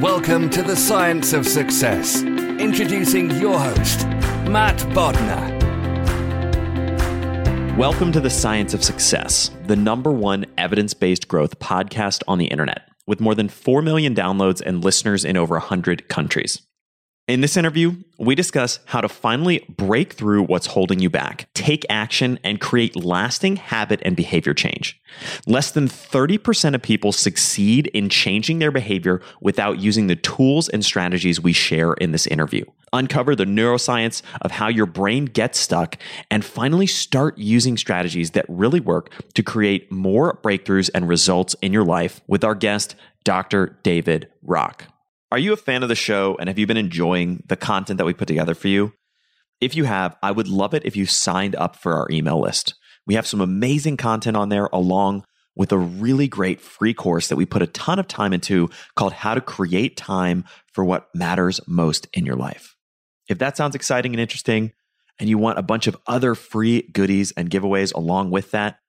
Welcome to the Science of Success. Introducing your host, Matt Bodner. Welcome to the Science of Success, the #1 evidence-based growth podcast on the internet, with more than 4 million downloads and listeners in over 100 countries. In this interview, we discuss how to finally break through what's holding you back, take action, and create lasting habit and behavior change. Less than 30% of people succeed in changing their behavior without using the tools and strategies we share in this interview. Uncover the neuroscience of how your brain gets stuck, and finally start using strategies that really work to create more breakthroughs and results in your life with our guest, Dr. David Rock. Are you a fan of the show, and have you been enjoying the content that we put together for you? If you have, I would love it if you signed up for our email list. We have some amazing content on there, along with a really great free course that we put a ton of time into called How to Create Time for What Matters Most in Your Life. If that sounds exciting and interesting, and you want a bunch of other free goodies and giveaways along with that,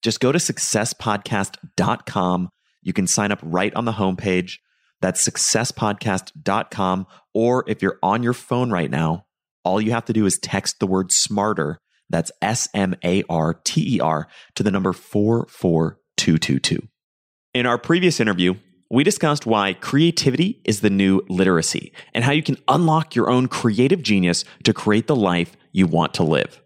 just go to successpodcast.com. You can sign up right on the homepage. That's successpodcast.com. Or if you're on your phone right now, all you have to do is text the word SMARTER, that's SMARTER, to the number 44222. In our previous interview, we discussed why creativity is the new literacy and how you can unlock your own creative genius to create the life you want to live.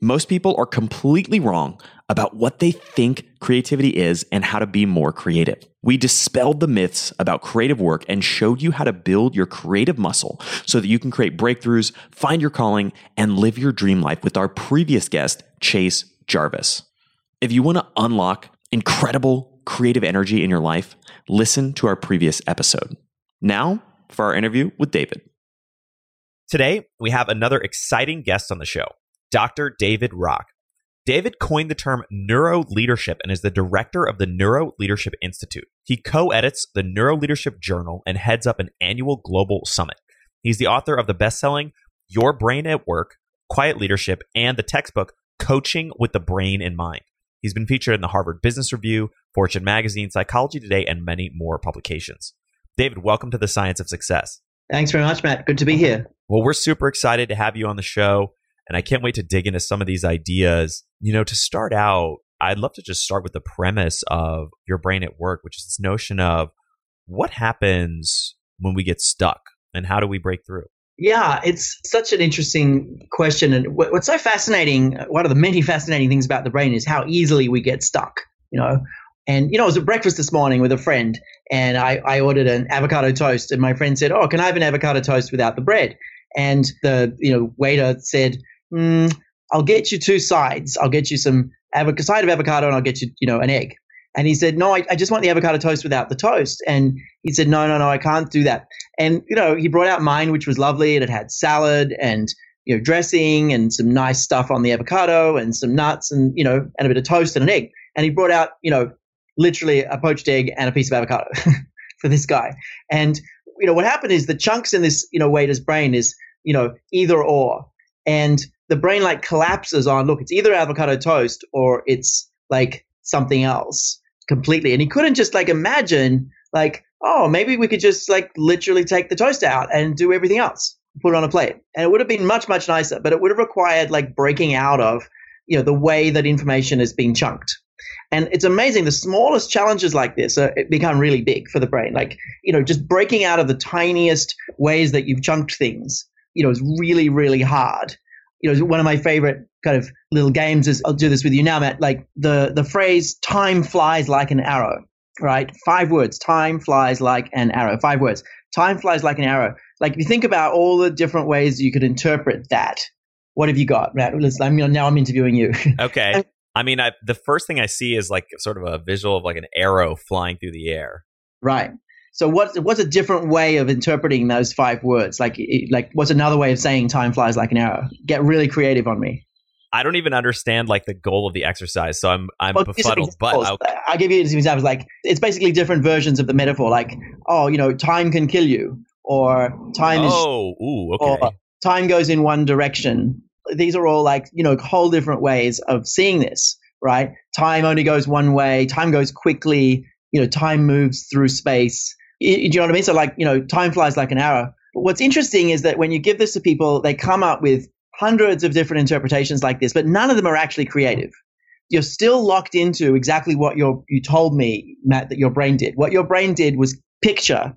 Most people are completely wrong about what they think creativity is and how to be more creative. We dispelled the myths about creative work and showed you how to build your creative muscle so that you can create breakthroughs, find your calling, and live your dream life with our previous guest, Chase Jarvis. If you want to unlock incredible creative energy in your life, listen to our previous episode. Now for our interview with David. Today, we have another exciting guest on the show, Dr. David Rock. David coined the term neuroleadership and is the director of the NeuroLeadership Institute. He co-edits the NeuroLeadership Journal and heads up an annual global summit. He's the author of the best-selling Your Brain at Work, Quiet Leadership, and the textbook Coaching with the Brain in Mind. He's been featured in the Harvard Business Review, Fortune Magazine, Psychology Today, and many more publications. David, welcome to the Science of Success. Thanks very much, Matt. Good to be here. Well, we're super excited to have you on the show. And I can't wait to dig into some of these ideas. You know, to start out, I'd love to just start with the premise of Your Brain at Work, which is this notion of what happens when we get stuck and how do we break through? Yeah, it's such an interesting question. And what's so fascinating, one of the many fascinating things about the brain is how easily we get stuck, you know. And, you know, I was at breakfast this morning with a friend and I ordered an avocado toast and my friend said, "Oh, can I have an avocado toast without the bread?" And the, you know, waiter said, "I'll get you two sides. I'll get you some side of avocado and I'll get you, you know, an egg." And he said, "No, I just want the avocado toast without the toast." And he said, No, I can't do that." And, you know, he brought out mine, which was lovely. And it had salad and, you know, dressing and some nice stuff on the avocado and some nuts and, you know, and a bit of toast and an egg. And he brought out, you know, literally a poached egg and a piece of avocado for this guy. And, you know, what happened is the chunks in this, you know, waiter's brain is, you know, either or. And the brain like collapses on, look, it's either avocado toast or it's like something else completely. And he couldn't just like imagine like, oh, maybe we could just like literally take the toast out and do everything else, put it on a plate. And it would have been much, much nicer, but it would have required like breaking out of, you know, the way that information is being chunked. And it's amazing. The smallest challenges like this become really big for the brain. Like, you know, just breaking out of the tiniest ways that you've chunked things, you know, is really, really hard. You know, one of my favorite kind of little games is, I'll do this with you now, Matt, like the phrase time flies like an arrow, right? 5 words, time flies like an arrow, 5 words, time flies like an arrow. Like if you think about all the different ways you could interpret that, what have you got, Matt? Listen, now I'm interviewing you. Okay. I mean, the first thing I see is like sort of a visual of like an arrow flying through the air. Right. So what's a different way of interpreting those 5 words? Like what's another way of saying time flies like an arrow? Get really creative on me. I don't even understand like the goal of the exercise, so I'm befuddled. But I'll give you some examples. Like it's basically different versions of the metaphor. Like, oh, you know, time can kill you, or time or time goes in one direction. These are all like, you know, whole different ways of seeing this, right? Time only goes one way. Time goes quickly. You know, time moves through space. Do you know what I mean? So like, you know, time flies like an arrow. But what's interesting is that when you give this to people, they come up with hundreds of different interpretations like this, but none of them are actually creative. You're still locked into exactly what you told me, Matt, that your brain did. What your brain did was picture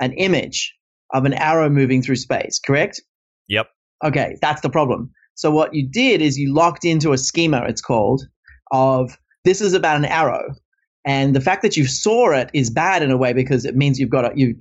an image of an arrow moving through space, correct? Yep. Okay, that's the problem. So what you did is you locked into a schema, it's called, of this is about an arrow. And the fact that you saw it is bad in a way because it means you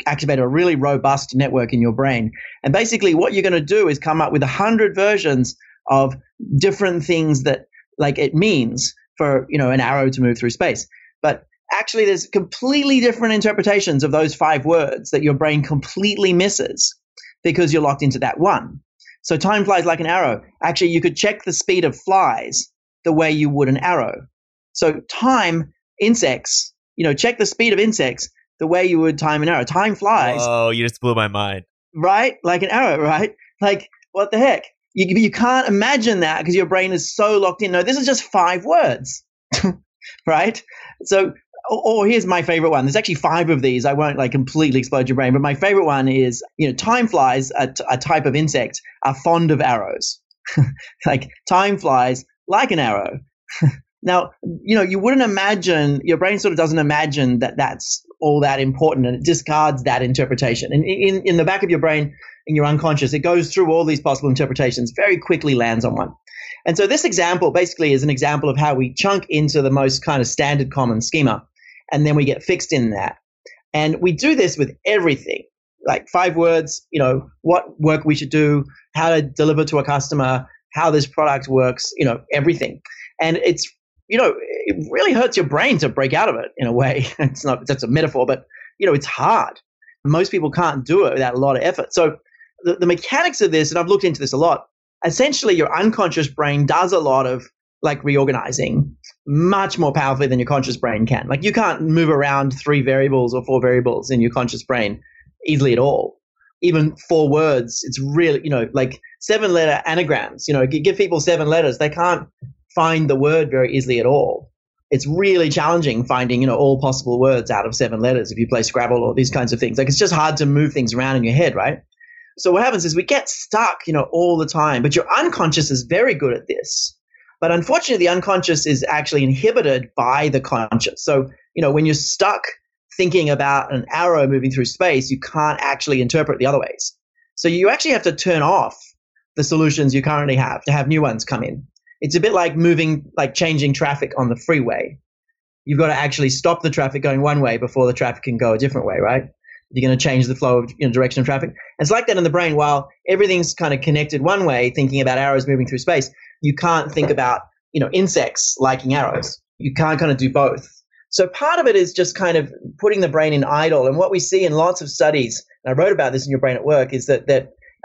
activate a really robust network in your brain. And basically what you're going to do is come up with 100 versions of different things that like it means for, you know, an arrow to move through space. But actually there's completely different interpretations of those 5 words that your brain completely misses because you're locked into that one. So time flies like an arrow. Actually, you could check the speed of flies the way you would an arrow. So time, insects, you know, check the speed of insects the way you would time an arrow. Time flies. Oh, you just blew my mind. Right? Like an arrow, right? Like, what the heck? You can't imagine that because your brain is so locked in. No, this is just 5 words, right? So, or here's my favorite one. There's actually 5 of these. I won't like completely explode your brain, but my favorite one is, you know, time flies, a type of insect, are fond of arrows. Like time flies like an arrow. Now, you know, you wouldn't imagine, your brain sort of doesn't imagine that that's all that important and it discards that interpretation. And in the back of your brain, in your unconscious, it goes through all these possible interpretations, very quickly lands on one. And so this example basically is an example of how we chunk into the most kind of standard common schema and then we get fixed in that. And we do this with everything, like 5 words, you know, what work we should do, how to deliver to a customer, how this product works, you know, everything. And it's, you know, it really hurts your brain to break out of it in a way. It's not, that's a metaphor, but, you know, it's hard. Most people can't do it without a lot of effort. So the mechanics of this, and I've looked into this a lot, essentially your unconscious brain does a lot of like reorganizing much more powerfully than your conscious brain can. Like you can't move around 3 variables or 4 variables in your conscious brain easily at all. Even 4 words, it's really, you know, like 7-letter anagrams, you know, give people 7 letters, they can't find the word very easily at all. It's really challenging finding, you know, all possible words out of 7 letters if you play Scrabble or these kinds of things. Like it's just hard to move things around in your head, right? So what happens is we get stuck, you know, all the time, but your unconscious is very good at this. But unfortunately, the unconscious is actually inhibited by the conscious. So, you know, when you're stuck thinking about an arrow moving through space, you can't actually interpret the other ways. So you actually have to turn off the solutions you currently have to have new ones come in. It's a bit like changing traffic on the freeway. You've got to actually stop the traffic going one way before the traffic can go a different way, right? You're going to change the flow of, you know, direction of traffic. It's like that in the brain. While everything's kind of connected one way, thinking about arrows moving through space, you can't think about, you know, insects liking arrows. You can't kind of do both. So part of it is just kind of putting the brain in idle. And what we see in lots of studies, and I wrote about this in Your Brain at Work, is that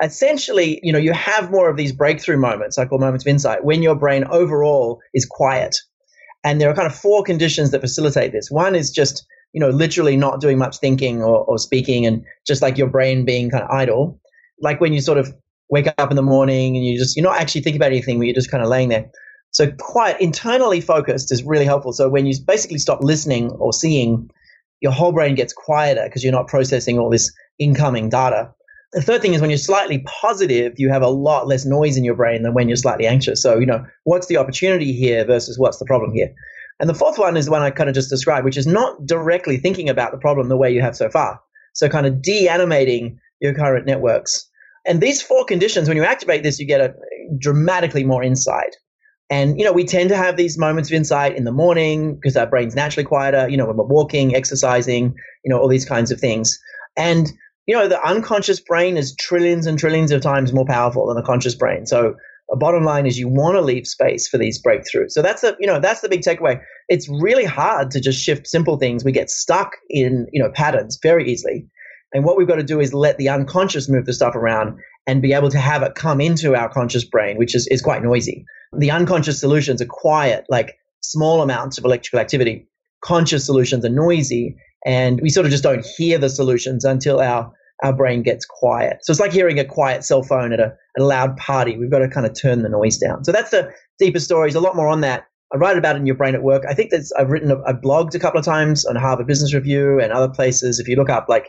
essentially, you know, you have more of these breakthrough moments, I call moments of insight, when your brain overall is quiet. And there are kind of four conditions that facilitate this. One is just, you know, literally not doing much thinking or speaking, and just like your brain being kind of idle. Like when you sort of wake up in the morning and you're not actually thinking about anything, but you're just kind of laying there. So quiet, internally focused is really helpful. So when you basically stop listening or seeing, your whole brain gets quieter because you're not processing all this incoming data. The third thing is when you're slightly positive, you have a lot less noise in your brain than when you're slightly anxious. So, you know, what's the opportunity here versus what's the problem here? And the fourth one is the one I kind of just described, which is not directly thinking about the problem the way you have so far. So kind of de-animating your current networks. And these four conditions, when you activate this, you get a dramatically more insight. And, you know, we tend to have these moments of insight in the morning because our brain's naturally quieter, you know, when we're walking, exercising, you know, all these kinds of things. And, you know, the unconscious brain is trillions and trillions of times more powerful than the conscious brain. So the bottom line is you want to leave space for these breakthroughs. So that's the big takeaway. It's really hard to just shift simple things. We get stuck in, you know, patterns very easily. And what we've got to do is let the unconscious move the stuff around and be able to have it come into our conscious brain, which is quite noisy. The unconscious solutions are quiet, like small amounts of electrical activity. Conscious solutions are noisy, and we sort of just don't hear the solutions until our brain gets quiet. So it's like hearing a quiet cell phone at a loud party. We've got to kind of turn the noise down. So that's the deeper stories. A lot more on that. I write about it in Your Brain at Work. I think I've blogged a couple of times on Harvard Business Review and other places. If you look up like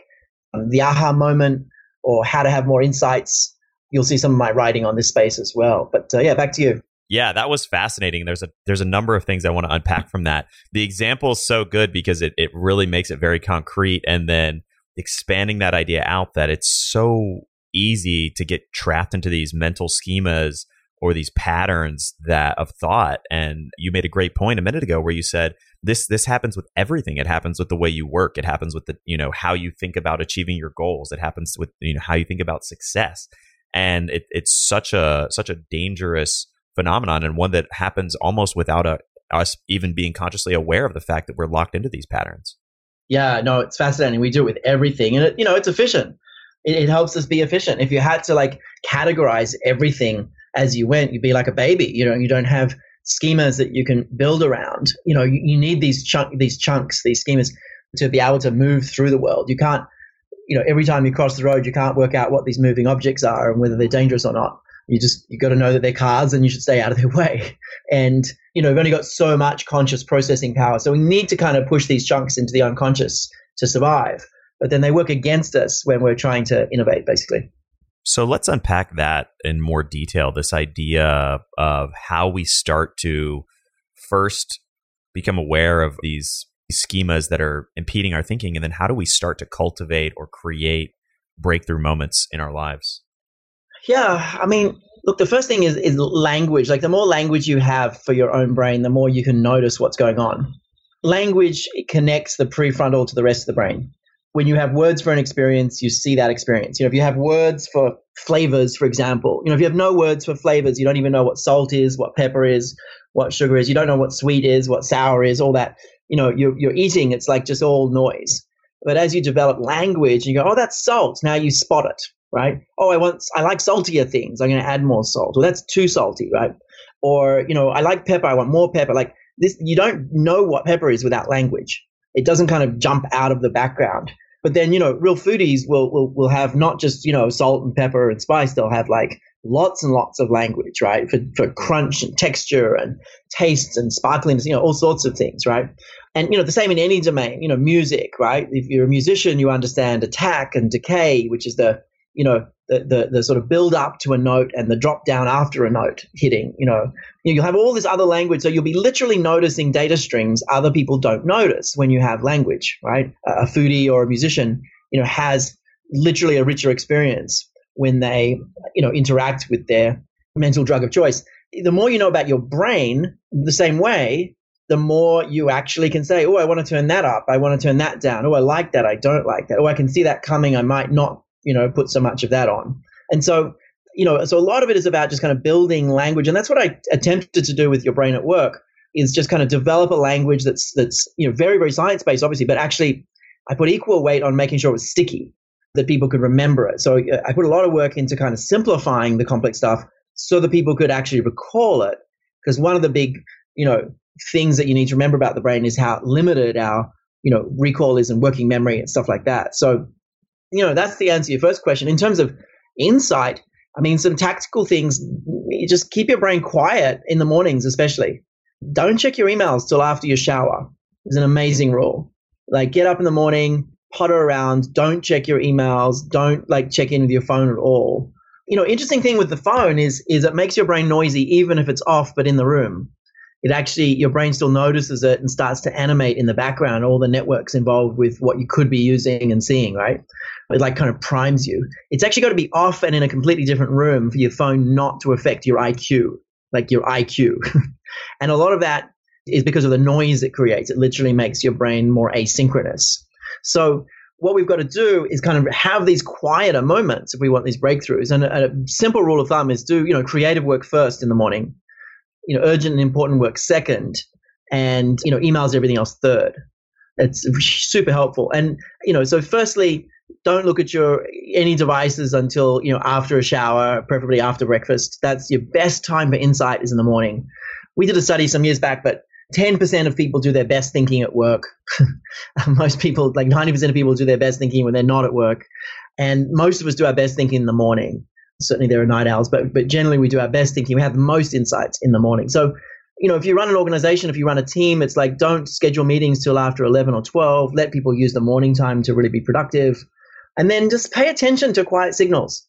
the aha moment or how to have more insights, you'll see some of my writing on this space as well. But back to you. Yeah, that was fascinating. There's a number of things I want to unpack from that. The example is so good because it really makes it very concrete, and then expanding that idea out that it's so easy to get trapped into these mental schemas or these patterns that of thought. And you made a great point a minute ago where you said this happens with everything. It happens with the way you work. It happens with the, you know, how you think about achieving your goals. It happens with, you know, how you think about success. And it's such a dangerous phenomenon, and one that happens almost without us even being consciously aware of the fact that we're locked into these patterns. Yeah, no, it's fascinating. We do it with everything, and it's efficient. It helps us be efficient. If you had to like categorize everything as you went, you'd be like a baby. You know, you don't have schemas that you can build around. You know, you need these chunks, these schemas to be able to move through the world. You can't, you know, every time you cross the road, you can't work out what these moving objects are and whether they're dangerous or not. You got to know that they're cars and you should stay out of their way. And, you know, we've only got so much conscious processing power. So we need to kind of push these chunks into the unconscious to survive. But then they work against us when we're trying to innovate, basically. So let's unpack that in more detail, this idea of how we start to first become aware of these schemas that are impeding our thinking. And then how do we start to cultivate or create breakthrough moments in our lives? Yeah, I mean, look, the first thing is language. Like the more language you have for your own brain, the more you can notice what's going on. Language connects the prefrontal to the rest of the brain. When you have words for an experience, you see that experience. You know, if you have words for flavors, for example, you know, if you have no words for flavors, you don't even know what salt is, what pepper is, what sugar is. You don't know what sweet is, what sour is, all that. You know, you're eating, it's like just all noise. But as you develop language, you go, oh, that's salt. Now you spot it. Right? Oh, I like saltier things. I'm going to add more salt. Well, that's too salty, right? Or, you know, I like pepper. I want more pepper. Like this, you don't know what pepper is without language. It doesn't kind of jump out of the background. But then, you know, real foodies will have not just, you know, salt and pepper and spice. They'll have like lots and lots of language, right? For crunch and texture and tastes and sparkliness, you know, all sorts of things, right? And, you know, the same in any domain, you know, music, right? If you're a musician, you understand attack and decay, which is the sort of build up to a note and the drop down after a note hitting, you know. You'll have all this other language. So you'll be literally noticing data strings other people don't notice when you have language, right? A foodie or a musician, you know, has literally a richer experience when they, you know, interact with their mental drug of choice. The more you know about your brain the same way, the more you actually can say, oh, I want to turn that up. I want to turn that down. Oh, I like that. I don't like that. Oh, I can see that coming. I might not, you know, put so much of that on. And so, you know, so a lot of it is about just kind of building language. And that's what I attempted to do with Your Brain at Work, is just kind of develop a language that's, you know, very, very science-based, obviously, but actually I put equal weight on making sure it was sticky, that people could remember it. So I put a lot of work into kind of simplifying the complex stuff so that people could actually recall it. Because one of the big, you know, things that you need to remember about the brain is how limited our, recall is and working memory and stuff like that. So, that's the answer to your first question. In terms of insight, some tactical things, just keep your brain quiet in the mornings, especially. Don't check your emails till after your shower. It's an amazing rule. Like, get up in the morning, potter around, don't check your emails, don't check in with your phone at all. Interesting thing with the phone is it makes your brain noisy even if it's off but in the room. It actually, your brain still notices it and starts to animate in the background all the networks involved with what you could be using and seeing, right? It kind of primes you. It's actually got to be off and in a completely different room for your phone not to affect your IQ, And a lot of that is because of the noise it creates. It literally makes your brain more asynchronous. So what we've got to do is kind of have these quieter moments if we want these breakthroughs. And a simple rule of thumb is do, creative work first in the morning, urgent and important work second, and, emails, everything else third. It's super helpful. And, so firstly, don't look at any devices until, after a shower, preferably after breakfast. That's your best time for insight is in the morning. We did a study some years back, but 10% of people do their best thinking at work. Most people, 90% of people do their best thinking when they're not at work. And most of us do our best thinking in the morning. Certainly there are night owls, but generally we do our best thinking. We have the most insights in the morning. So, if you run an organization, if you run a team, it's don't schedule meetings till after 11 or 12. Let people use the morning time to really be productive. And then just pay attention to quiet signals.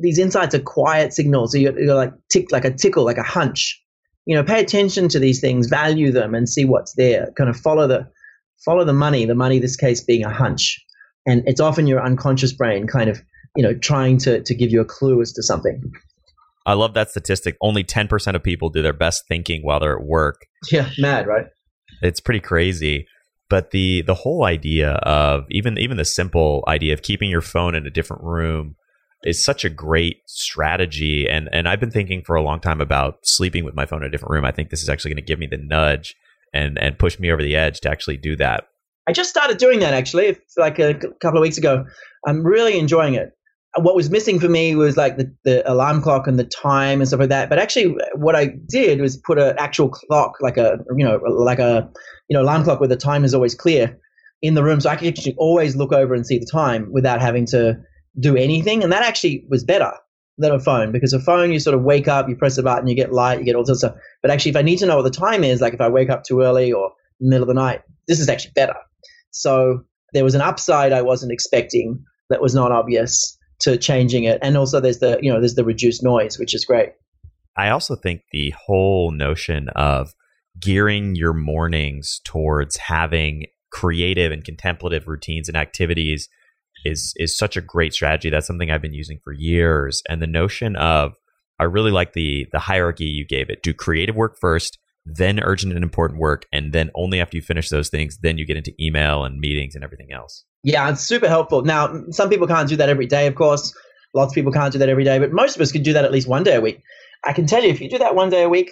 These insights are quiet signals. So you're tickle, like a hunch. Pay attention to these things, value them, and see what's there. Kind of follow the money. The money, in this case, being a hunch, and it's often your unconscious brain kind of trying to give you a clue as to something. I love that statistic. Only 10% of people do their best thinking while they're at work. Yeah, mad, right? It's pretty crazy. But the whole idea of even the simple idea of keeping your phone in a different room is such a great strategy. And I've been thinking for a long time about sleeping with my phone in a different room. I think this is actually going to give me the nudge and push me over the edge to actually do that. I just started doing that actually, a couple of weeks ago. I'm really enjoying it. What was missing for me was the alarm clock and the time and stuff like that. But actually what I did was put an actual clock, alarm clock where the time is always clear in the room. So I could actually always look over and see the time without having to do anything. And that actually was better than a phone, because a phone, you sort of wake up, you press a button, you get light, you get all sorts of stuff. But actually, if I need to know what the time is, if I wake up too early or middle of the night, this is actually better. So there was an upside I wasn't expecting that was not obvious to changing it. And also there's the reduced noise, which is great. I also think the whole notion of gearing your mornings towards having creative and contemplative routines and activities is such a great strategy. That's something I've been using for years. And the notion of, I really like the hierarchy you gave it. Do creative work first, then urgent and important work, and then only after you finish those things, then you get into email and meetings and everything else. Yeah, it's super helpful. Now, some people can't do that every day, of course. Lots of people can't do that every day, but most of us can do that at least one day a week. I can tell you, if you do that one day a week,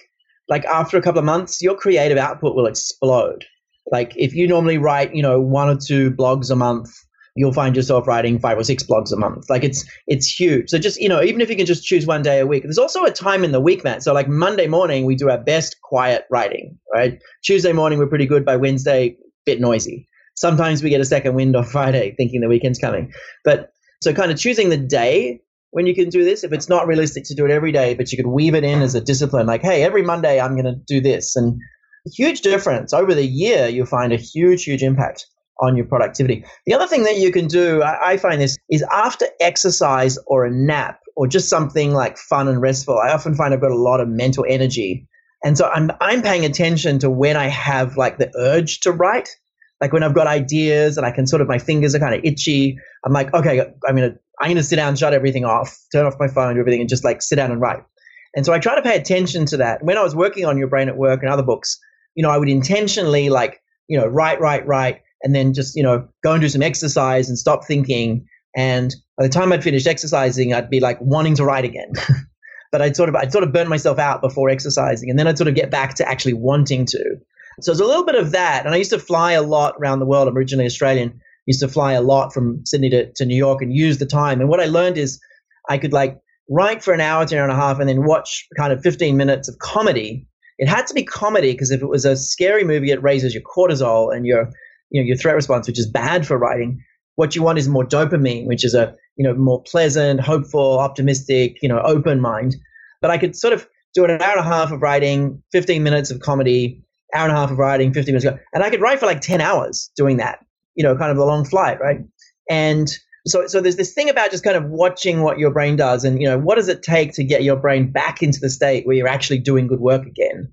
after a couple of months, your creative output will explode. If you normally write, one or two blogs a month, you'll find yourself writing 5 or 6 blogs a month. It's huge. So just, even if you can just choose one day a week, there's also a time in the week, Matt. So Monday morning, we do our best quiet writing, right? Tuesday morning, we're pretty good. By Wednesday, bit noisy. Sometimes we get a second wind on Friday thinking the weekend's coming. But so kind of choosing the day when you can do this, if it's not realistic to do it every day, but you could weave it in as a discipline, hey, every Monday I'm going to do this. And huge difference. Over the year, you'll find a huge, huge impact on your productivity. The other thing that you can do, I find this, is after exercise or a nap or just something fun and restful, I often find I've got a lot of mental energy. And so I'm paying attention to when I have the urge to write, when I've got ideas and I can my fingers are kind of itchy. I'm okay, I'm going to sit down, shut everything off, turn off my phone, do everything, and just sit down and write. And so I try to pay attention to that. When I was working on Your Brain at Work and other books, I would intentionally write. And then just, go and do some exercise and stop thinking. And by the time I'd finished exercising, I'd be wanting to write again. But I'd sort of burn myself out before exercising. And then I'd sort of get back to actually wanting to. So there's a little bit of that. And I used to fly a lot around the world. I'm originally Australian. Used to fly a lot from Sydney to New York and use the time. And what I learned is I could write for an hour to an hour and a half and then watch kind of 15 minutes of comedy It had to be comedy, because if it was a scary movie, it raises your cortisol and your threat response, which is bad for writing. What you want is more dopamine, which is a more pleasant, hopeful, optimistic, open mind. But I could sort of do an hour and a half of writing, 15 minutes of comedy, hour and a half of writing, 15 minutes of comedy, and I could write for like 10 hours doing that, kind of the long flight, right? And so there's this thing about just kind of watching what your brain does, and what does it take to get your brain back into the state where you're actually doing good work again.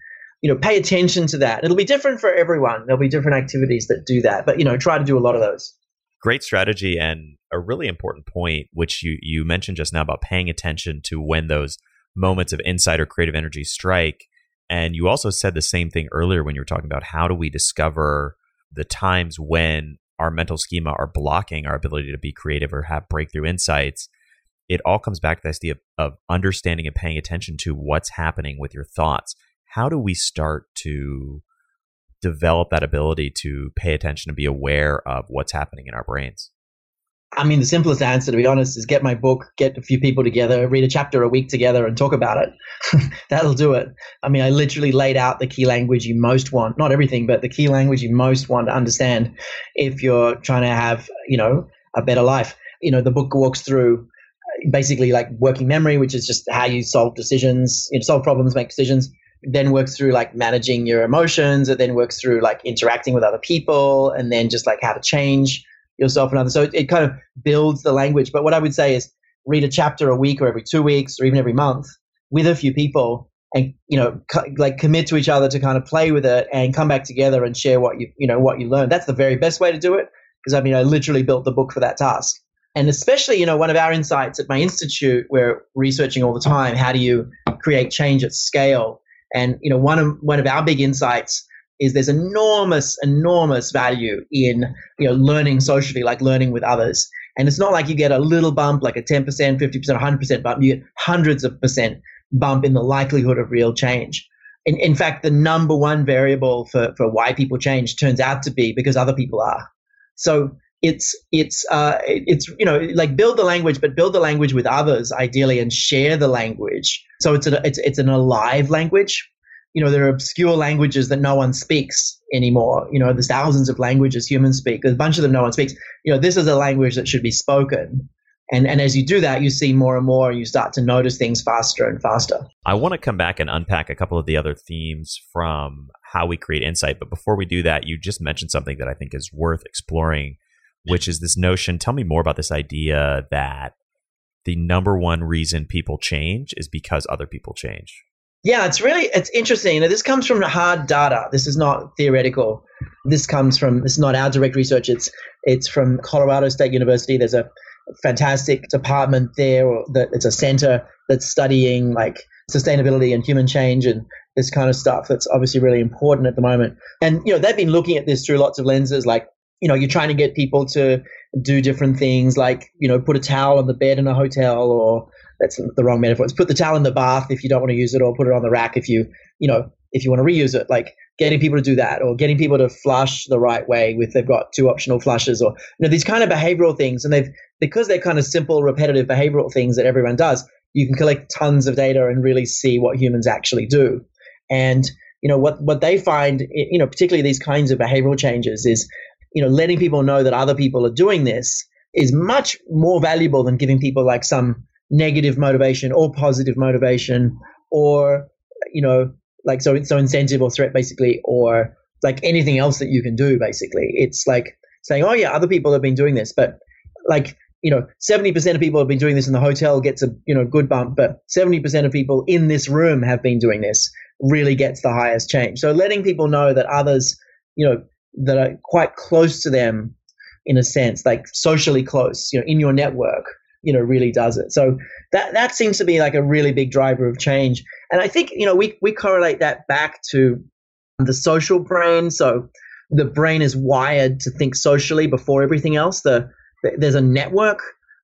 Pay attention to that. It'll be different for everyone. There'll be different activities that do that, but try to do a lot of those. Great strategy, and a really important point, which you mentioned just now about paying attention to when those moments of insight or creative energy strike. And you also said the same thing earlier when you were talking about how do we discover the times when our mental schema are blocking our ability to be creative or have breakthrough insights. It all comes back to this idea of understanding and paying attention to what's happening with your thoughts. How do we start to develop that ability to pay attention and be aware of what's happening in our brains? I mean, the simplest answer, to be honest, is get my book, get a few people together, read a chapter a week together and talk about it. That'll do it. I mean, I literally laid out the key language you most want, not everything, but the key language you most want to understand if you're trying to have, a better life. The book walks through basically like working memory, which is just how you solve decisions, solve problems, make decisions. Then works through like managing your emotions. It then works through like interacting with other people, and then just like how to change yourself and others. So it kind of builds the language. But what I would say is read a chapter a week or every 2 weeks or even every month with a few people, and, commit to each other to kind of play with it and come back together and share what you learned. That's the very best way to do it, because I literally built the book for that task. And especially, one of our insights at my institute, we're researching all the time, how do you create change at scale? And, one of our big insights is there's enormous, enormous value in, learning socially, like learning with others. And it's not like you get a little bump, like a 10%, 50%, 100% bump. You get hundreds of percent bump in the likelihood of real change. And in fact, the number one variable for why people change turns out to be because other people are. So it's build the language, but build the language with others ideally, and share the language. So it's an alive language. There are obscure languages that no one speaks anymore. There's thousands of languages humans speak. There's a bunch of them no one speaks. This is a language that should be spoken. And as you do that, you see more and more, and you start to notice things faster and faster. I want to come back and unpack a couple of the other themes from how we create insight. But before we do that, you just mentioned something that I think is worth exploring, which is this notion. Tell me more about this idea that the number one reason people change is because other people change. Yeah, it's interesting. Now, this comes from hard data. This is not theoretical. This is not our direct research. It's from Colorado State University. There's a fantastic department there, it's a center that's studying like sustainability and human change and this kind of stuff. That's obviously really important at the moment. And, they've been looking at this through lots of lenses, like, you're trying to get people to do different things, like, put a towel on the bed in a hotel, or that's the wrong metaphor. It's put the towel in the bath if you don't want to use it, or put it on the rack if you want to reuse it, like getting people to do that, or getting people to flush the right way with they've got two optional flushes, or, these kind of behavioral things. And because they're kind of simple, repetitive behavioral things that everyone does, you can collect tons of data and really see what humans actually do. And, what they find, particularly these kinds of behavioral changes is, letting people know that other people are doing this is much more valuable than giving people like some negative motivation or positive motivation, or, like so incentive or threat basically, or like anything else that you can do basically. It's like saying, oh yeah, other people have been doing this, but like, 70% of people have been doing this in the hotel gets a, good bump, but 70% of people in this room have been doing this really gets the highest change. So letting people know that others, that are quite close to them in a sense, like socially close, in your network, really does it. So that seems to be like a really big driver of change. And I think, we correlate that back to the social brain. So the brain is wired to think socially before everything else. There's a network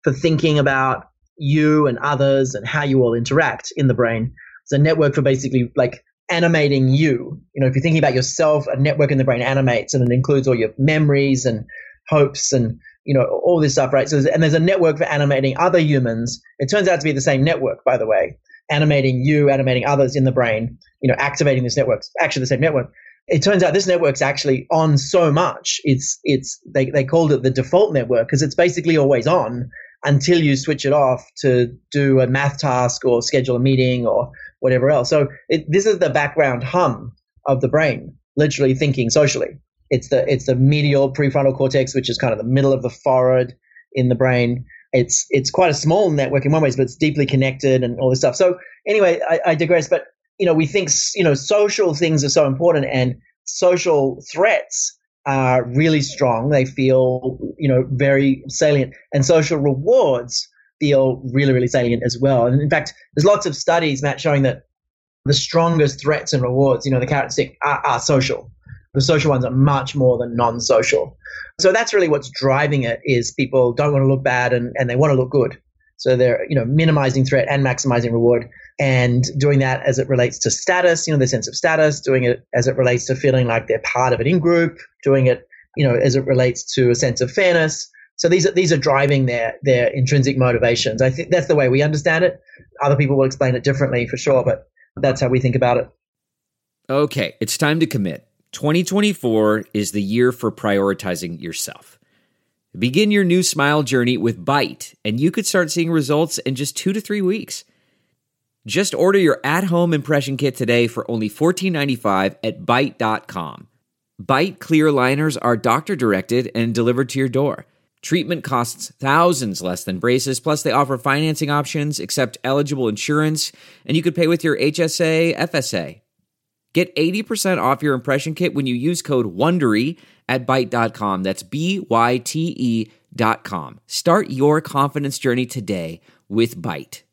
for thinking about you and others and how you all interact in the brain. It's a network for basically like animating you. If you're thinking about yourself, a network in the brain animates, and it includes all your memories and hopes and, all this stuff, right? So, and there's a network for animating other humans. It turns out to be the same network, by the way. animating you, animating others in the brain, you know, activating this network, actually the same network. It turns out this network's actually on so much. They called it the default network because it's basically always on until you switch it off to do a math task or schedule a meeting or whatever else. So this is the background hum of the brain, literally thinking socially. It's the medial prefrontal cortex, which is kind of the middle of the forehead in the brain. It's quite a small network in one way, but it's deeply connected and all this stuff. So anyway, I digress. But you know, we think, you know, social things are so important, and social threats are really strong. They feel, you know, very salient, and social rewards feel really, really salient as well. And in fact, there's lots of studies, Matt, showing that the strongest threats and rewards, you know, the carrot and stick, are social. The social ones are much more than non-social. So that's really what's driving it, is people don't want to look bad and they want to look good. So they're, you know, minimizing threat and maximizing reward, and doing that as it relates to status, you know, their sense of status, doing it as it relates to feeling like they're part of an in-group, doing it, you know, as it relates to a sense of fairness. So these are driving their intrinsic motivations. I think that's the way we understand it. Other people will explain it differently for sure, but that's how we think about it. Okay, it's time to commit. 2024 is the year for prioritizing yourself. Begin your new smile journey with Byte, and you could start seeing results in just 2 to 3 weeks. Just order your at-home impression kit today for only $14.95 at Byte.com. Byte clear liners are doctor-directed and delivered to your door. Treatment costs thousands less than braces, plus they offer financing options, accept eligible insurance, and you could pay with your HSA, FSA. Get 80% off your impression kit when you use code WONDERY at Byte.com. That's BYTE.com. Start your confidence journey today with Byte.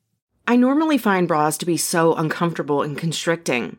I normally find bras to be so uncomfortable and constricting,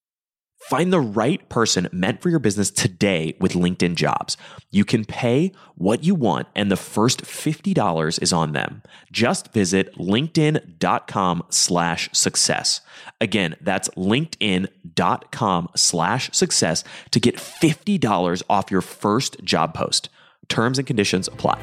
Find the right person meant for your business today with LinkedIn Jobs. You can pay what you want, and the first $50 is on them. Just visit linkedin.com/success. Again, that's linkedin.com/success to get $50 off your first job post. Terms and conditions apply.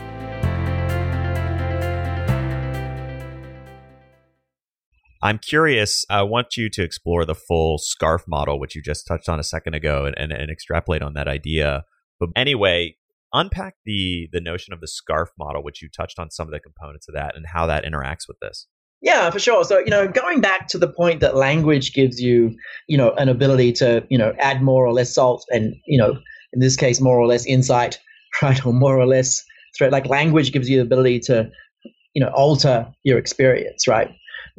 I'm curious, I want you to explore the full SCARF model, which you just touched on a second ago, and extrapolate on that idea. But anyway, unpack the notion of the SCARF model, which you touched on some of the components of that and how that interacts with this. Yeah, for sure. So, going back to the point that language gives you, an ability to, add more or less salt and, in this case, more or less insight, right? Or more or less threat. Like language gives you the ability to, alter your experience, right?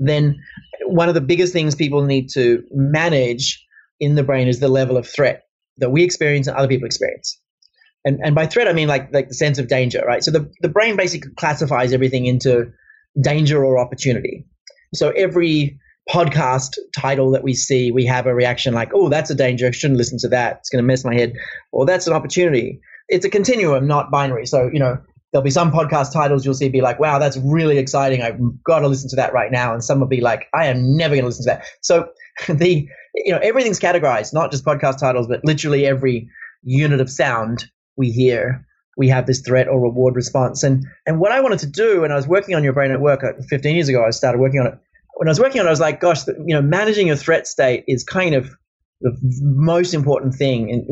Then one of the biggest things people need to manage in the brain is the level of threat that we experience and other people experience. And by threat, I mean like the sense of danger, right? So the brain basically classifies everything into danger or opportunity. So every podcast title that we see, we have a reaction like, oh, that's a danger. I shouldn't listen to that. It's going to mess my head. Or that's an opportunity. It's a continuum, not binary. So, there'll be some podcast titles you'll see be like, wow, that's really exciting. I've got to listen to that right now. And some will be like, I am never going to listen to that. So everything's categorized, not just podcast titles, but literally every unit of sound we hear, we have this threat or reward response. And what I wanted to do when I was working on Your Brain at Work 15 years ago, I started working on it. When I was working on it, I was like, gosh, managing your threat state is kind of the most important thing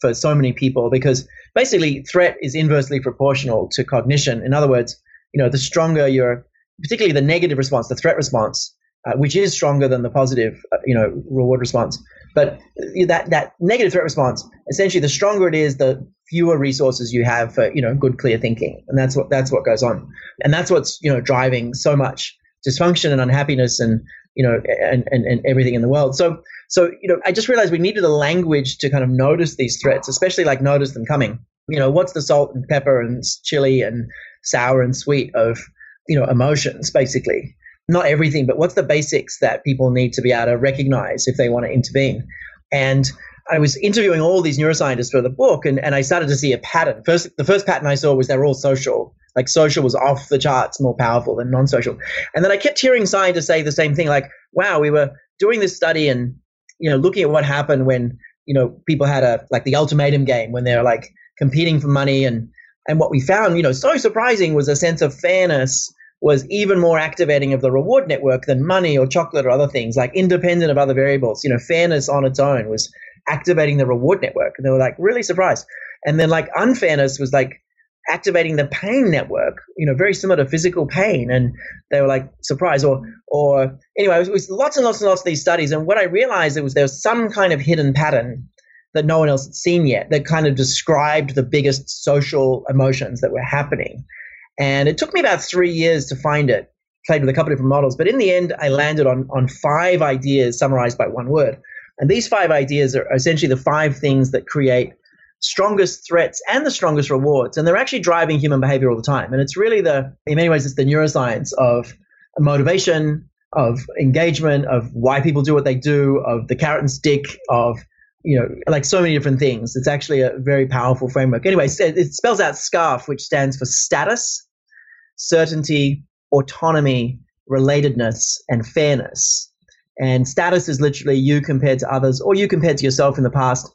for so many people, because basically threat is inversely proportional to cognition. In other words, the stronger your, particularly the negative response, the threat response, which is stronger than the positive, reward response. But that negative threat response, essentially, the stronger it is, the fewer resources you have for, good, clear thinking. And that's what goes on. And that's what's, driving so much disfunction and unhappiness and, and everything in the world. So, I just realized we needed a language to kind of notice these threats, especially like notice them coming. What's the salt and pepper and chili and sour and sweet of, emotions, basically. Not everything, but what's the basics that people need to be able to recognize if they want to intervene? And I was interviewing all these neuroscientists for the book, and I started to see a pattern. The first pattern I saw was they're all social. Like social was off the charts, more powerful than non-social. And then I kept hearing scientists say the same thing, like, wow, we were doing this study and, looking at what happened when, people had the ultimatum game when they're like competing for money. And what we found, so surprising was a sense of fairness was even more activating of the reward network than money or chocolate or other things, like independent of other variables. Fairness on its own was activating the reward network. And they were like really surprised. And then like unfairness was like activating the pain network, very similar to physical pain. And they were like surprised or anyway, it was lots and lots and lots of these studies. And what I realized was there was some kind of hidden pattern that no one else had seen yet that kind of described the biggest social emotions that were happening. And it took me about 3 years to find it, played with a couple different models. But in the end, I landed on 5 ideas summarized by one word. And these 5 ideas are essentially the 5 things that create strongest threats and the strongest rewards. And they're actually driving human behavior all the time. And it's really in many ways, it's the neuroscience of motivation, of engagement, of why people do what they do, of the carrot and stick, of so many different things. It's actually a very powerful framework. Anyway, it spells out SCARF, which stands for status, certainty, autonomy, relatedness, and fairness. And status is literally you compared to others or you compared to yourself in the past.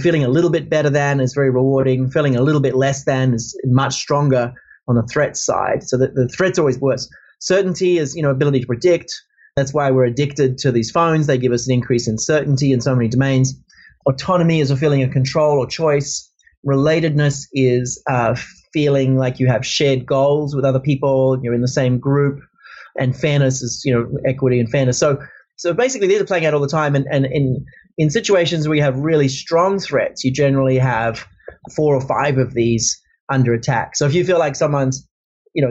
Feeling a little bit better than is very rewarding. Feeling a little bit less than is much stronger on the threat side. So the threat's always worse. Certainty is, ability to predict. That's why we're addicted to these phones. They give us an increase in certainty in so many domains. Autonomy is a feeling of control or choice. Relatedness is feeling like you have shared goals with other people, you're in the same group, and fairness is, equity and fairness. So basically these are playing out all the time, and in situations where you have really strong threats, you generally have 4 or 5 of these under attack. So if you feel like someone's,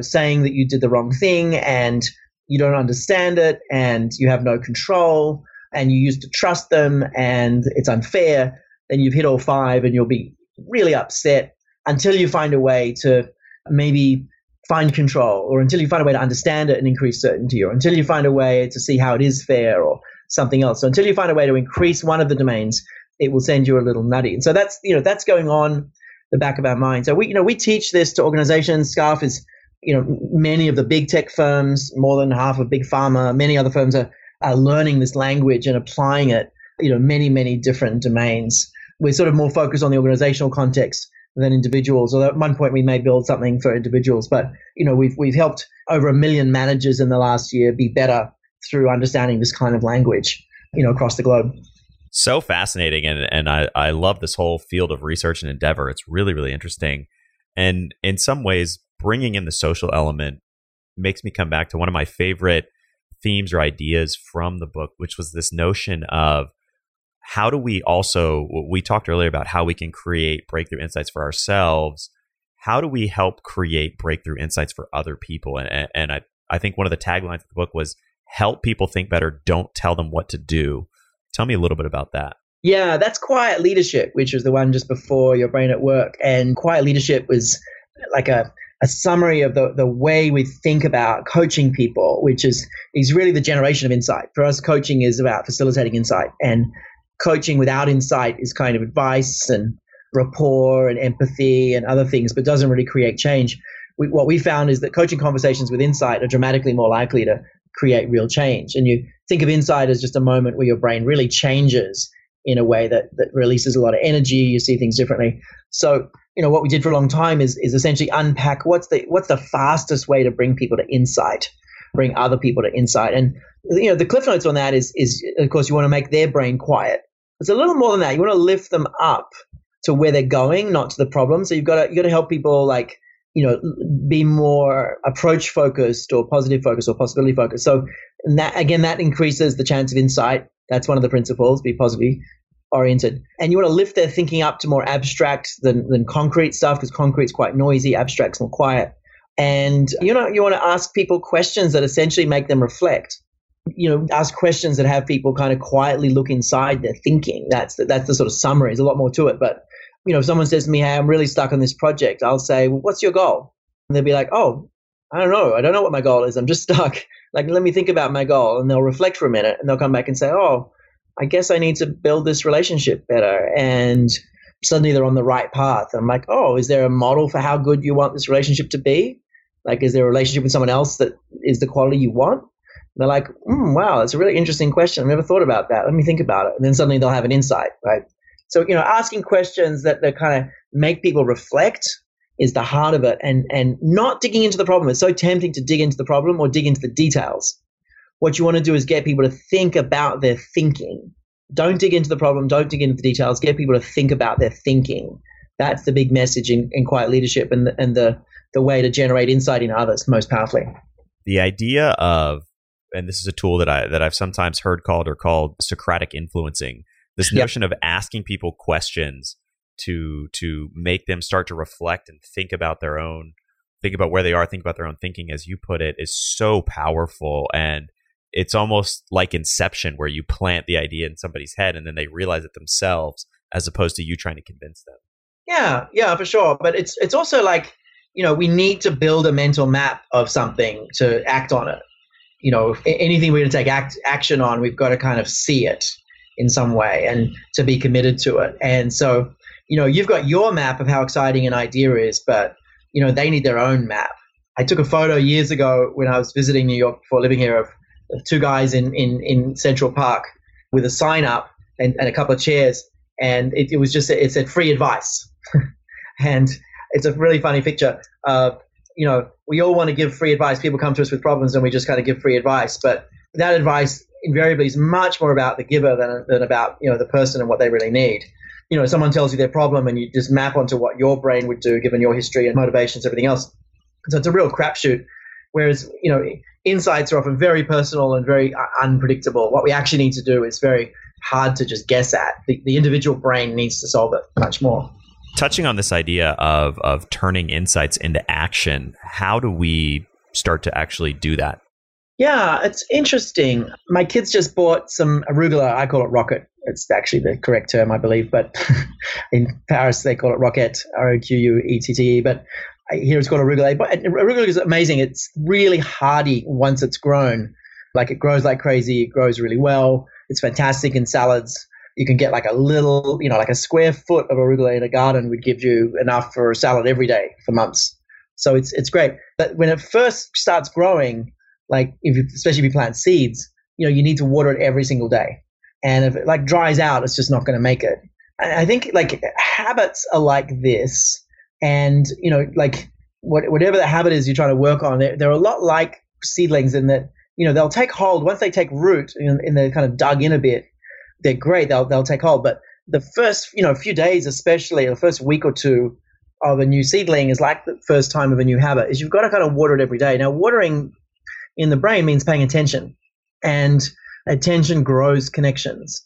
saying that you did the wrong thing and you don't understand it and you have no control, and you used to trust them and it's unfair, then you've hit all 5 and you'll be really upset until you find a way to maybe find control, or until you find a way to understand it and increase certainty, or until you find a way to see how it is fair or something else. So until you find a way to increase one of the domains, it will send you a little nutty. And so that's, that's going on the back of our mind. So we, we teach this to organizations. SCARF is, many of the big tech firms, more than half of big pharma, many other firms are learning this language and applying it, many, many different domains. We're sort of more focused on the organizational context than individuals. Although at one point we may build something for individuals, but, we've helped over 1 million managers in the last year be better through understanding this kind of language, you know, across the globe. So fascinating. And I love this whole field of research and endeavor. It's really, really interesting. And in some ways, bringing in the social element makes me come back to one of my favorite themes or ideas from the book, which was this notion of how do we also, we talked earlier about how we can create breakthrough insights for ourselves. How do we help create breakthrough insights for other people? And I think one of the taglines of the book was, help people think better, don't tell them what to do. Tell me a little bit about that. Yeah, that's Quiet Leadership, which was the one just before Your Brain at Work. And Quiet Leadership was like a summary of the way we think about coaching people, which is really the generation of insight. For us, coaching is about facilitating insight. And coaching without insight is kind of advice and rapport and empathy and other things, but doesn't really create change. What we found is that coaching conversations with insight are dramatically more likely to create real change. And you think of insight as just a moment where your brain really changes in a way that releases a lot of energy. You see things differently. So, you know, what we did for a long time is essentially unpack what's the fastest way to bring people to insight, bring other people to insight. And, you know, the cliff notes on that is of course, you want to make their brain quiet. It's a little more than that. You want to lift them up to where they're going, not to the problem. So you've got to help people, like, you know, be more approach focused or positive focused or possibility focused. So that increases the chance of insight. That's one of the principles, be positively oriented. And you want to lift their thinking up to more abstract than concrete stuff, because concrete's quite noisy, abstract's more quiet. And, you know, you want to ask people questions that essentially make them reflect. You know, ask questions that have people kind of quietly look inside their thinking. That's the sort of summary. There's a lot more to it, but, you know, if someone says to me, hey, I'm really stuck on this project, I'll say, well, what's your goal? And they'll be like, oh, I don't know what my goal is. I'm just stuck. Like, let me think about my goal. And they'll reflect for a minute and they'll come back and say, oh, I guess I need to build this relationship better. And suddenly they're on the right path. I'm like, oh, is there a model for how good you want this relationship to be? Like, is there a relationship with someone else that is the quality you want? And they're like, wow, that's a really interesting question. I've never thought about that. Let me think about it. And then suddenly they'll have an insight, right? So, you know, asking questions that kind of make people reflect is the heart of it, and not digging into the problem. It's so tempting to dig into the problem or dig into the details. What you want to do is get people to think about their thinking. Don't dig into the problem. Don't dig into the details. Get people to think about their thinking. That's the big message in Quiet Leadership, and the way to generate insight in others most powerfully. The idea of, and this is a tool that I've sometimes heard called Socratic influencing. This notion of asking people questions to make them start to reflect and think about where they are, think about their own thinking, as you put it, is so powerful. And it's almost like Inception, where you plant the idea in somebody's head and then they realize it themselves, as opposed to you trying to convince them. Yeah, for sure. But it's also like, you know, we need to build a mental map of something to act on it. You know, anything we're going to take action on, we've got to kind of see it in some way and to be committed to it. And so, you know, you've got your map of how exciting an idea is, but, you know, they need their own map. I took a photo years ago when I was visiting New York before living here of two guys in Central Park with a sign up and a couple of chairs. And it said free advice. And it's a really funny picture of, you know, we all want to give free advice. People come to us with problems and we just kind of give free advice. But that advice invariably is much more about the giver than about, you know, the person and what they really need. You know, someone tells you their problem and you just map onto what your brain would do given your history and motivations, everything else. So it's a real crapshoot. Whereas, you know, insights are often very personal and very unpredictable. What we actually need to do is very hard to just guess at. The individual brain needs to solve it much more. Touching on this idea of turning insights into action, how do we start to actually do that? Yeah, it's interesting. My kids just bought some arugula. I call it rocket. It's actually the correct term, I believe. But in Paris, they call it rocket, R-O-Q-U-E-T-T-E. But here it's called arugula. But arugula is amazing. It's really hardy once it's grown. Like, it grows like crazy. It grows really well. It's fantastic in salads. You can get like a little, you know, like a square foot of arugula in a garden would give you enough for a salad every day for months. So it's great. But when it first starts growing, like, especially if you plant seeds, you know, you need to water it every single day. And if it like dries out, it's just not going to make it. And I think like habits are like this. And, you know, like whatever the habit is you're trying to work on, they're a lot like seedlings in that, you know, they'll take hold. Once they take root and they're kind of dug in a bit, they're great. They'll take hold. But the first, you know, few days especially, or the first week or two of a new seedling is like the first time of a new habit, is you've got to kind of water it every day. Now, watering in the brain means paying attention, and attention grows connections.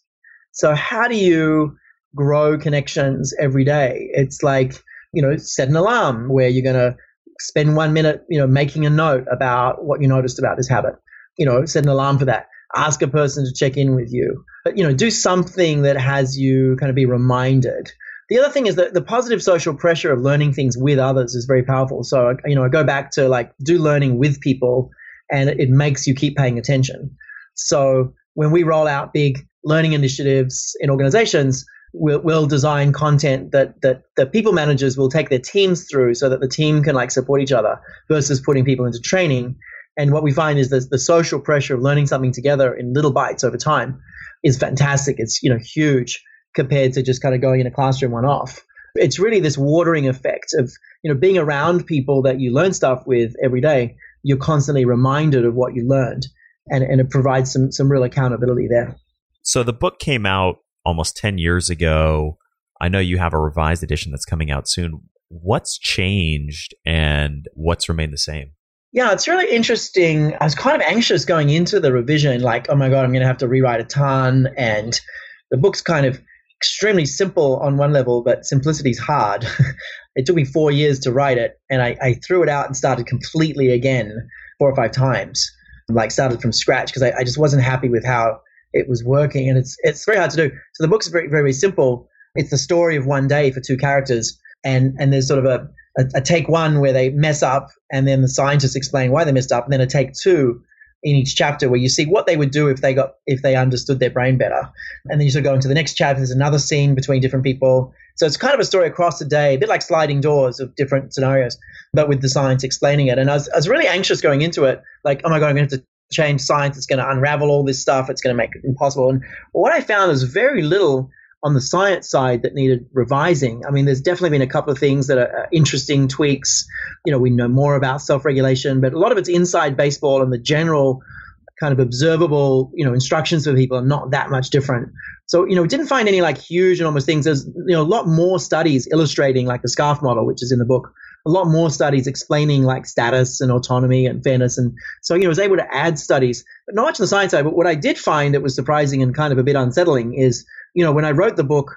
So how do you grow connections every day? It's like, you know, set an alarm where you're going to spend 1 minute, you know, making a note about what you noticed about this habit. You know, set an alarm for that. Ask a person to check in with you. But, you know, do something that has you kind of be reminded. The other thing is that the positive social pressure of learning things with others is very powerful. So, you know, I go back to like do learning with people, and it makes you keep paying attention. So when we roll out big learning initiatives in organizations, we'll design content that the people managers will take their teams through so that the team can like support each other versus putting people into training. And what we find is the social pressure of learning something together in little bites over time is fantastic. It's, you know, huge compared to just kind of going in a classroom one-off. It's really this watering effect of, you know, being around people that you learn stuff with every day. You're constantly reminded of what you learned, and it provides some real accountability there. So the book came out almost 10 years ago. I know you have a revised edition that's coming out soon. What's changed and what's remained the same? Yeah, it's really interesting. I was kind of anxious going into the revision, like, oh my God, I'm going to have to rewrite a ton. And the book's kind of extremely simple on one level, but simplicity's hard. It took me 4 years to write it, and I threw it out and started completely again 4 or 5 times, like started from scratch because I just wasn't happy with how it was working, and it's very hard to do. So the book's very, very simple. It's the story of one day for 2 characters, and there's sort of a take one where they mess up, and then the scientists explain why they messed up, and then a take two in each chapter where you see what they would do if they understood their brain better. And then you sort of go into the next chapter. There's another scene between different people. So it's kind of a story across the day, a bit like sliding doors of different scenarios, but with the science explaining it. And I was really anxious going into it, like, oh my God, I'm going to have to change science. It's going to unravel all this stuff. It's going to make it impossible. And what I found is very little on the science side that needed revising. I mean, there's definitely been a couple of things that are interesting tweaks. You know, we know more about self-regulation, but a lot of it's inside baseball, and the general kind of observable, you know, instructions for people are not that much different. So, you know, we didn't find any like huge enormous things. There's, you know, a lot more studies illustrating like the SCARF model, which is in the book, a lot more studies explaining like status and autonomy and fairness. And so, you know, I was able to add studies, but not much on the science side. But what I did find that was surprising and kind of a bit unsettling is, you know, when I wrote the book,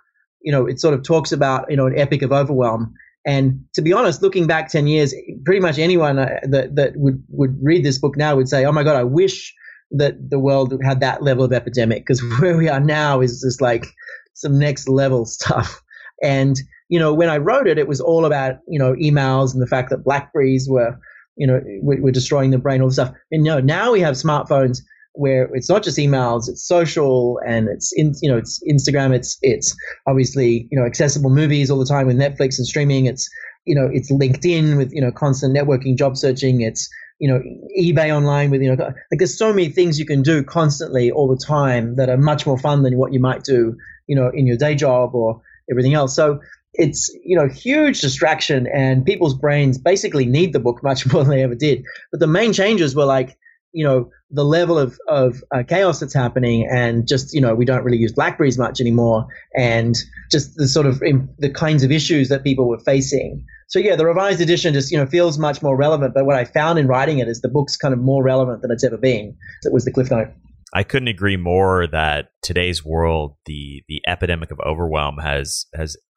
you know, it sort of talks about, you know, an epic of overwhelm. And to be honest, looking back 10 years, pretty much anyone that would read this book now would say, oh my God, I wish that the world had that level of epidemic, because where we are now is just like some next level stuff. And, you know, when I wrote it, it was all about, you know, emails and the fact that Blackberries were, you know, were destroying the brain, all this stuff. And, you know, now we have smartphones where it's not just emails, it's social, and it's, in, you know, it's Instagram, it's obviously, you know, accessible movies all the time with Netflix and streaming. It's, you know, it's LinkedIn with, you know, constant networking, job searching. It's, you know, eBay online with, you know, like there's so many things you can do constantly all the time that are much more fun than what you might do, you know, in your day job or everything else. So it's, you know, huge distraction, and people's brains basically need the book much more than they ever did. But the main changes were like, you know, the level of chaos that's happening, and just, you know, we don't really use Blackberries much anymore, and just the sort of the kinds of issues that people were facing. So yeah, the revised edition just, you know, feels much more relevant. But what I found in writing it is the book's kind of more relevant than it's ever been. That was the cliff note. I couldn't agree more that today's world, the epidemic of overwhelm has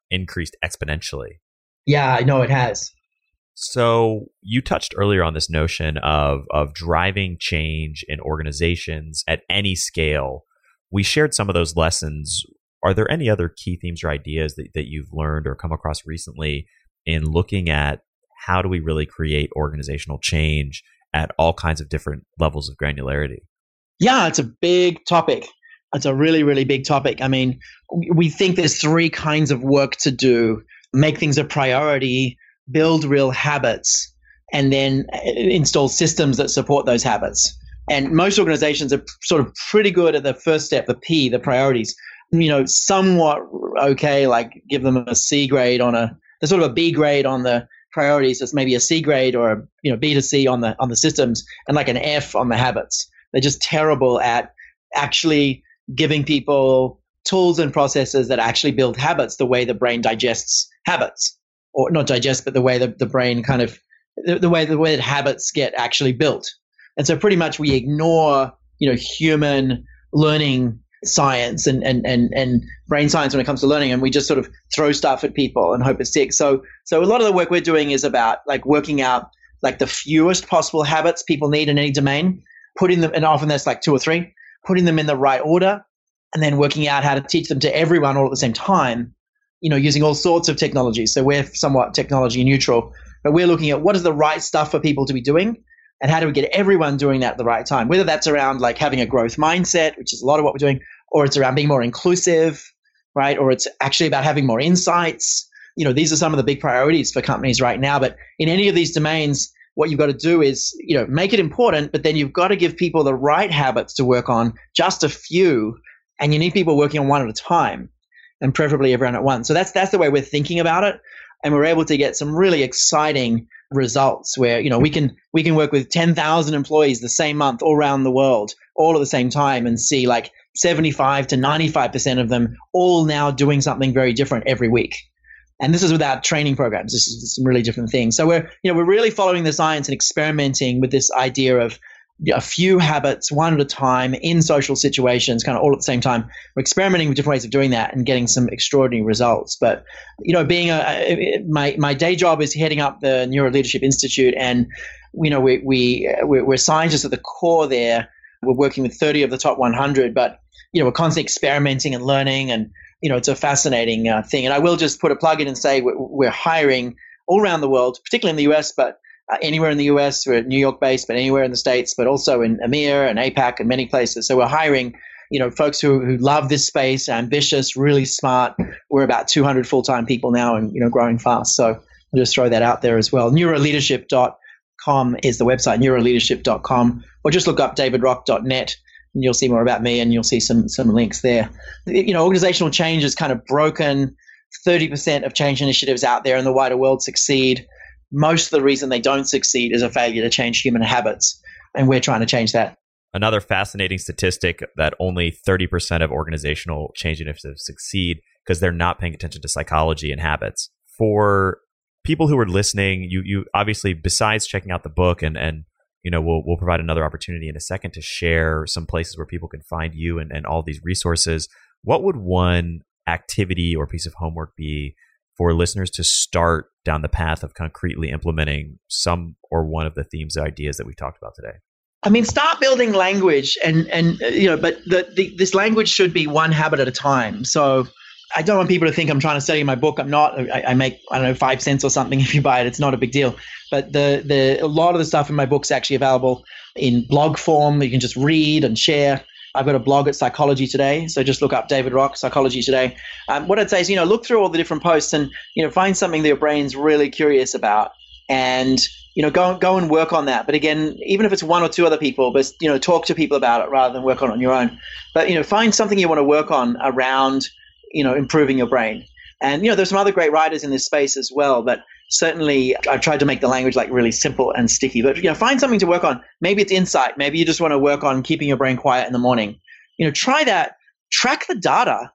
increased exponentially. Yeah, I know it has. So you touched earlier on this notion of driving change in organizations at any scale. We shared some of those lessons. Are there any other key themes or ideas that you've learned or come across recently in looking at how do we really create organizational change at all kinds of different levels of granularity? Yeah, it's a big topic. It's a really, really big topic. I mean, we think there's 3 kinds of work to do: make things a priority, build real habits, and then install systems that support those habits. And most organizations are sort of pretty good at the first step, the P, the priorities. You know, somewhat okay, like give them a C grade on there's sort of a B grade on the priorities. It's maybe a C grade or a, you know, B to C on the systems, and like an F on the habits. They're just terrible at actually giving people tools and processes that actually build habits the way the brain digests habits, or not digest, but the way the brain kind of, the way that habits get actually built. And so pretty much we ignore, human learning science and brain science when it comes to learning, and we just sort of throw stuff at people and hope it sticks. So a lot of the work we're doing is about working out the fewest possible habits people need in any domain, putting them, and often that's 2 or 3, putting them in the right order, and then working out how to teach them to everyone all at the same time, using all sorts of technologies. So we're somewhat technology neutral, but we're looking at what is the right stuff for people to be doing, and how do we get everyone doing that at the right time? Whether that's around having a growth mindset, which is a lot of what we're doing, or it's around being more inclusive, right? Or it's actually about having more insights. These are some of the big priorities for companies right now. But in any of these domains, what you've got to do is, make it important, but then you've got to give people the right habits to work on, just a few, and you need people working on one at a time, and preferably everyone at once. So that's the way we're thinking about it. And we're able to get some really exciting results where, we can work with 10,000 employees the same month all around the world, all at the same time, and see 75 to 95% of them all now doing something very different every week. And this is without training programs. This is some really different things. So we're really following the science and experimenting with this idea of a few habits, one at a time, in social situations, kind of all at the same time. We're experimenting with different ways of doing that and getting some extraordinary results. But, being my day job is heading up the Neuroleadership Institute, and, we're scientists at the core there. We're working with 30 of the top 100, but, we're constantly experimenting and learning, and, it's a fascinating thing. And I will just put a plug in and say we're hiring all around the world, particularly in the US, but anywhere in the US. We're New York based, but anywhere in the States, but also in EMEA and APAC and many places. So we're hiring, folks who love this space, ambitious, really smart. We're about 200 full-time people now, and, growing fast. So I'll just throw that out there as well. Neuroleadership.com is the website, neuroleadership.com, or just look up DavidRock.net, and you'll see more about me, and you'll see some links there. Organizational change is kind of broken. 30% of change initiatives out there in the wider world succeed. Most of the reason they don't succeed is a failure to change human habits, and we're trying to change that. Another fascinating statistic that only 30% of organizational change initiatives succeed because they're not paying attention to psychology and habits. For people who are listening, you obviously, besides checking out the book, and we'll provide another opportunity in a second to share some places where people can find you and all these resources, what would one activity or piece of homework be for listeners to start down the path of concretely implementing some or one of the themes or ideas that we talked about today? I mean, start building language, and but this language should be one habit at a time. So I don't want people to think I'm trying to sell you my book. I'm not. I make, 5 cents or something if you buy it. It's not a big deal. But a lot of the stuff in my book's actually available in blog form that you can just read and share. I've got a blog at Psychology Today, so just look up David Rock, Psychology Today. What I'd say is, look through all the different posts and, find something that your brain's really curious about, and, go and work on that. But again, even if it's 1 or 2 other people, but, talk to people about it rather than work on it on your own. But, find something you want to work on around, improving your brain. And, there's some other great writers in this space as well, but certainly I've tried to make the language really simple and sticky. But, find something to work on. Maybe it's insight. Maybe you just want to work on keeping your brain quiet in the morning. Try that. Track the data.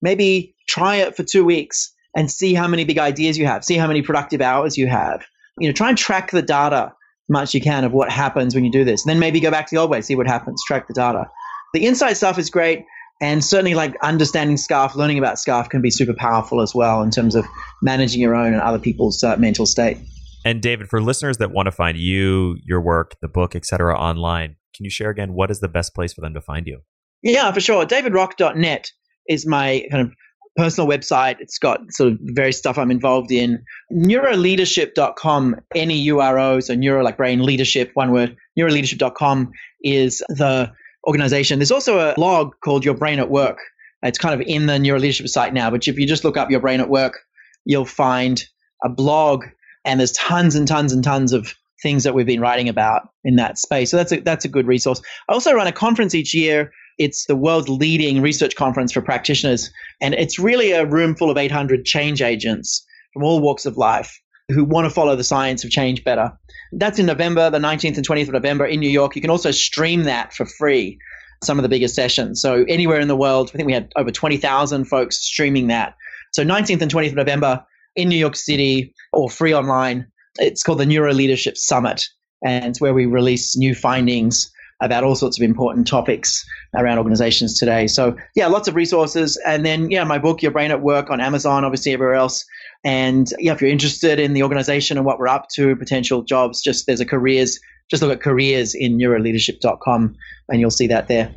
Maybe try it for 2 weeks and see how many big ideas you have. See how many productive hours you have. Try and track the data as much as you can of what happens when you do this. And then maybe go back to the old way, see what happens, track the data. The insight stuff is great. And certainly understanding SCARF, learning about SCARF can be super powerful as well in terms of managing your own and other people's mental state. And David, for listeners that want to find you, your work, the book, et cetera, online, can you share again, what is the best place for them to find you? Yeah, for sure. DavidRock.net is my kind of personal website. It's got sort of various stuff I'm involved in. Neuroleadership.com, N-E-U-R-O, so neuro brain, leadership, one word. Neuroleadership.com is the organization. There's also a blog called Your Brain at Work. It's kind of in the Neuroleadership site now, but if you just look up Your Brain at Work, you'll find a blog, and there's tons and tons and tons of things that we've been writing about in that space. So that's a good resource. I also run a conference each year. It's the world's leading research conference for practitioners, and it's really a room full of 800 change agents from all walks of life who want to follow the science of change better. That's in November, the 19th and 20th of November in New York. You can also stream that for free, some of the biggest sessions. So anywhere in the world, I think we had over 20,000 folks streaming that. So 19th and 20th of November in New York City, or free online. It's called the NeuroLeadership Summit, and it's where we release new findings about all sorts of important topics around organizations today. So yeah, lots of resources. And then yeah, my book, Your Brain at Work, on Amazon, obviously everywhere else. And yeah, if you're interested in the organization and what we're up to, potential jobs, just look at careers in neuroleadership.com and you'll see that there.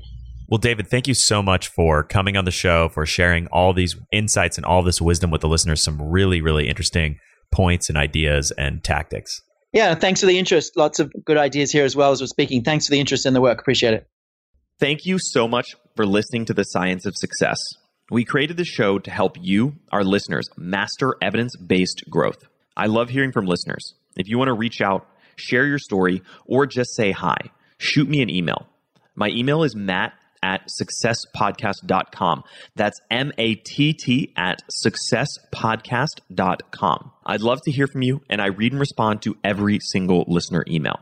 Well, David, thank you so much for coming on the show, for sharing all these insights and all this wisdom with the listeners, some really, really interesting points and ideas and tactics. Yeah, thanks for the interest. Lots of good ideas here as well as we're speaking. Thanks for the interest in the work. Appreciate it. Thank you so much for listening to The Science of Success. We created this show to help you, our listeners, master evidence-based growth. I love hearing from listeners. If you want to reach out, share your story, or just say hi, shoot me an email. My email is matt@successpodcast.com. That's matt@successpodcast.com. I'd love to hear from you, and I read and respond to every single listener email.